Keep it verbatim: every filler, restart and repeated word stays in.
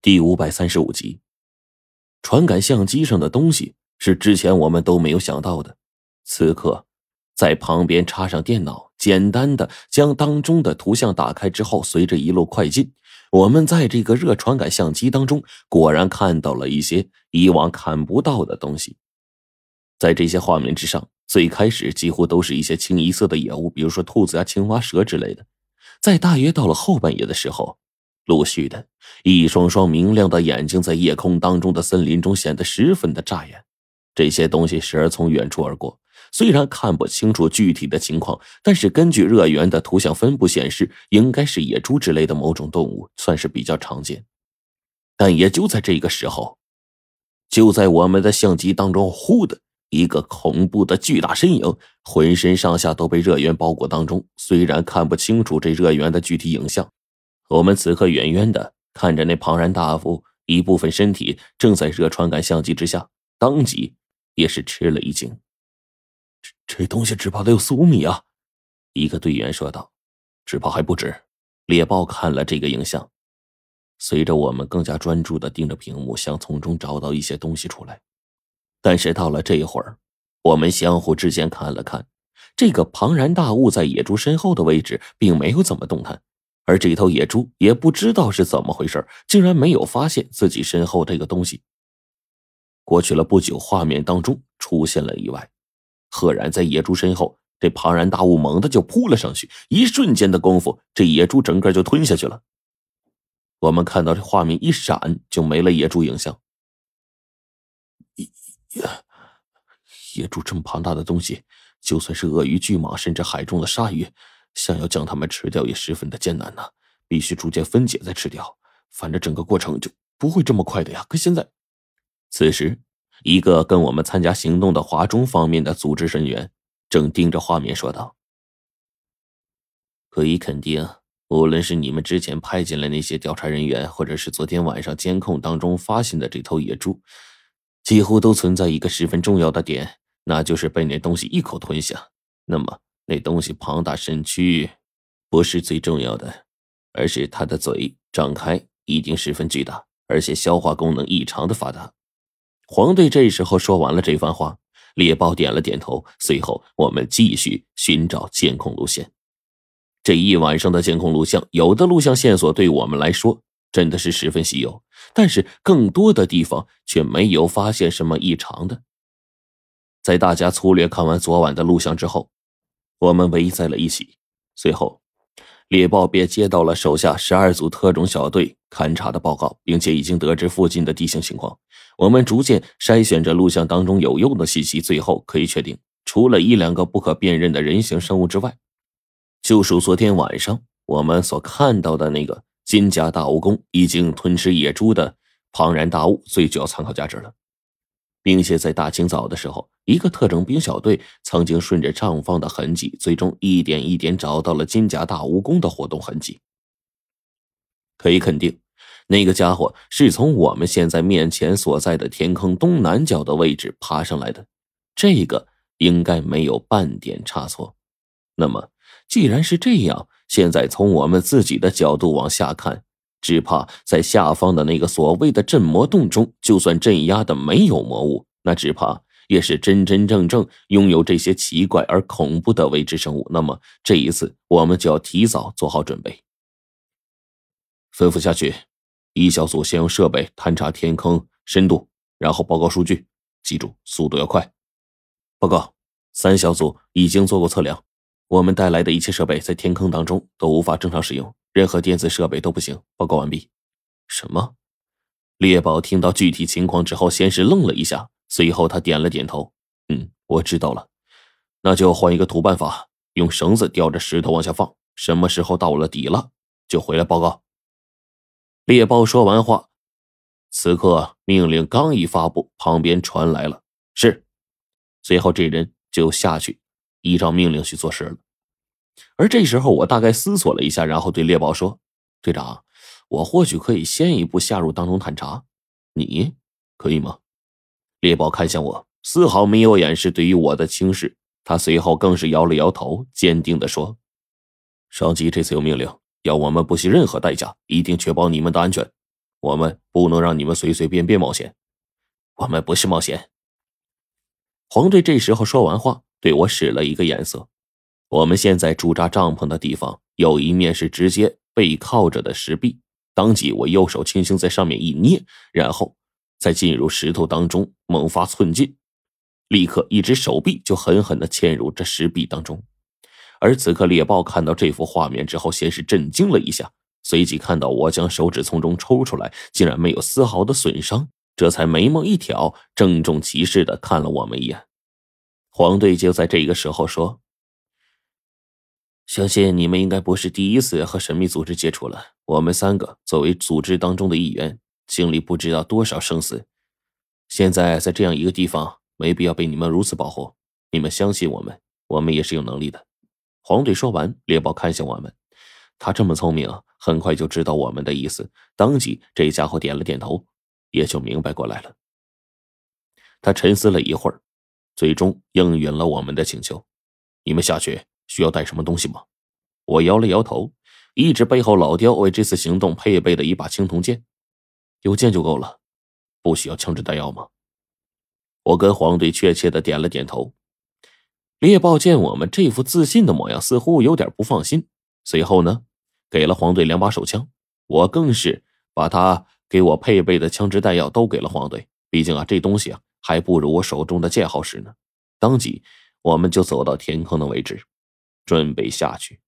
第五百三十五集，传感相机上的东西是之前我们都没有想到的。此刻，在旁边插上电脑，简单的将当中的图像打开之后，随着一路快进，我们在这个热传感相机当中，果然看到了一些以往看不到的东西。在这些画面之上，最开始几乎都是一些清一色的野物，比如说兔子啊、青蛙、蛇之类的。在大约到了后半夜的时候，陆续的一双双明亮的眼睛在夜空当中的森林中显得十分的扎眼。这些东西时而从远处而过，虽然看不清楚具体的情况，但是根据热源的图像分布显示，应该是野猪之类的某种动物，算是比较常见。但也就在这个时候，就在我们的相机当中，忽的一个恐怖的巨大身影，浑身上下都被热源包裹当中，虽然看不清楚这热源的具体影像，我们此刻远远的看着那庞然大物，一部分身体正在热传感相机之下，当即也是吃了一惊。这这东西只怕得有四五米啊！一个队员说道。只怕还不止。猎豹看了这个影像，随着我们更加专注的盯着屏幕，想从中找到一些东西出来。但是到了这一会儿，我们相互之间看了看，这个庞然大物在野猪身后的位置并没有怎么动弹。而这头野猪也不知道是怎么回事，竟然没有发现自己身后这个东西。过去了不久，画面当中出现了意外，赫然在野猪身后，这庞然大物猛地就扑了上去，一瞬间的功夫，这野猪整个就吞下去了。我们看到这画面一闪就没了野猪影像。野猪这么庞大的东西，就算是鳄鱼、巨蟒，甚至海中的鲨鱼，想要将它们吃掉也十分的艰难呐，必须逐渐分解再吃掉，反正整个过程就不会这么快的呀。可现在，此时，一个跟我们参加行动的华中方面的组织人员正盯着画面说道：“可以肯定，无论是你们之前派进来那些调查人员，或者是昨天晚上监控当中发现的这头野猪，几乎都存在一个十分重要的点，那就是被那东西一口吞下。那么。”那东西庞大身躯不是最重要的，而是它的嘴张开已经十分巨大，而且消化功能异常的发达。黄队这时候说完了这番话，猎豹点了点头，随后我们继续寻找监控录像。这一晚上的监控录像，有的录像线索对我们来说真的是十分稀有，但是更多的地方却没有发现什么异常的。在大家粗略看完昨晚的录像之后，我们围在了一起，随后猎豹便接到了手下十二组特种小队勘察的报告，并且已经得知附近的地形情况。我们逐渐筛选着录像当中有用的信息，最后可以确定，除了一两个不可辨认的人形生物之外，就属昨天晚上我们所看到的那个金甲大蜈蚣已经吞吃野猪的庞然大物最具有参考价值了。并且在大清早的时候，一个特种兵小队曾经顺着绽放的痕迹，最终一点一点找到了金甲大蜈蚣的活动痕迹。可以肯定，那个家伙是从我们现在面前所在的天坑东南角的位置爬上来的，这个应该没有半点差错。那么，既然是这样，现在从我们自己的角度往下看，只怕在下方的那个所谓的镇魔洞中，就算镇压的没有魔物，那只怕也是真真正正拥有这些奇怪而恐怖的未知生物。那么这一次我们就要提早做好准备。吩咐下去，一小组先用设备探查天坑深度，然后报告数据，记住速度要快。报告，三小组已经做过测量，我们带来的一切设备在天坑当中都无法正常使用，任何电子设备都不行。报告完毕。什么？猎豹听到具体情况之后，先是愣了一下，随后他点了点头。嗯，我知道了。那就换一个土办法，用绳子吊着石头往下放，什么时候到了底了，就回来报告。猎豹说完话，此刻命令刚一发布，旁边传来了是。随后这人就下去，依照命令去做事了。而这时候我大概思索了一下，然后对猎豹说：“队长，我或许可以先一步下入当中探查，你可以吗？”猎豹看向我，丝毫没有掩饰对于我的轻视，他随后更是摇了摇头，坚定地说：“上级这次有命令，要我们不惜任何代价，一定确保你们的安全。我们不能让你们随随便便冒险。我们不是冒险。黄队这时候说完话，对我使了一个眼色。我们现在驻扎帐篷的地方有一面是直接背靠着的石壁，当即我右手轻轻在上面一捏，然后再进入石头当中猛发寸进，立刻一只手臂就狠狠地嵌入这石壁当中。而此刻猎豹看到这幅画面之后，先是震惊了一下，随即看到我将手指从中抽出来，竟然没有丝毫的损伤，这才眉毛一挑，郑重其事地看了我们一眼。黄队就在这个时候说，相信你们应该不是第一次和神秘组织接触了，我们三个作为组织当中的一员，经历不知道多少生死，现在在这样一个地方没必要被你们如此保护，你们相信我们，我们也是有能力的。黄队说完，猎豹看向我们，他这么聪明，很快就知道我们的意思，当即这家伙点了点头，也就明白过来了。他沉思了一会儿，最终应允了我们的请求。你们下去需要带什么东西吗？我摇了摇头，一直背后老刁为这次行动配备的一把青铜剑，有剑就够了，不需要枪支弹药吗？我跟黄队确切的点了点头。猎豹见我们这副自信的模样，似乎有点不放心，随后呢给了黄队两把手枪，我更是把他给我配备的枪支弹药都给了黄队，毕竟啊这东西啊还不如我手中的剑好使呢。当即我们就走到天坑的位置，准备下去。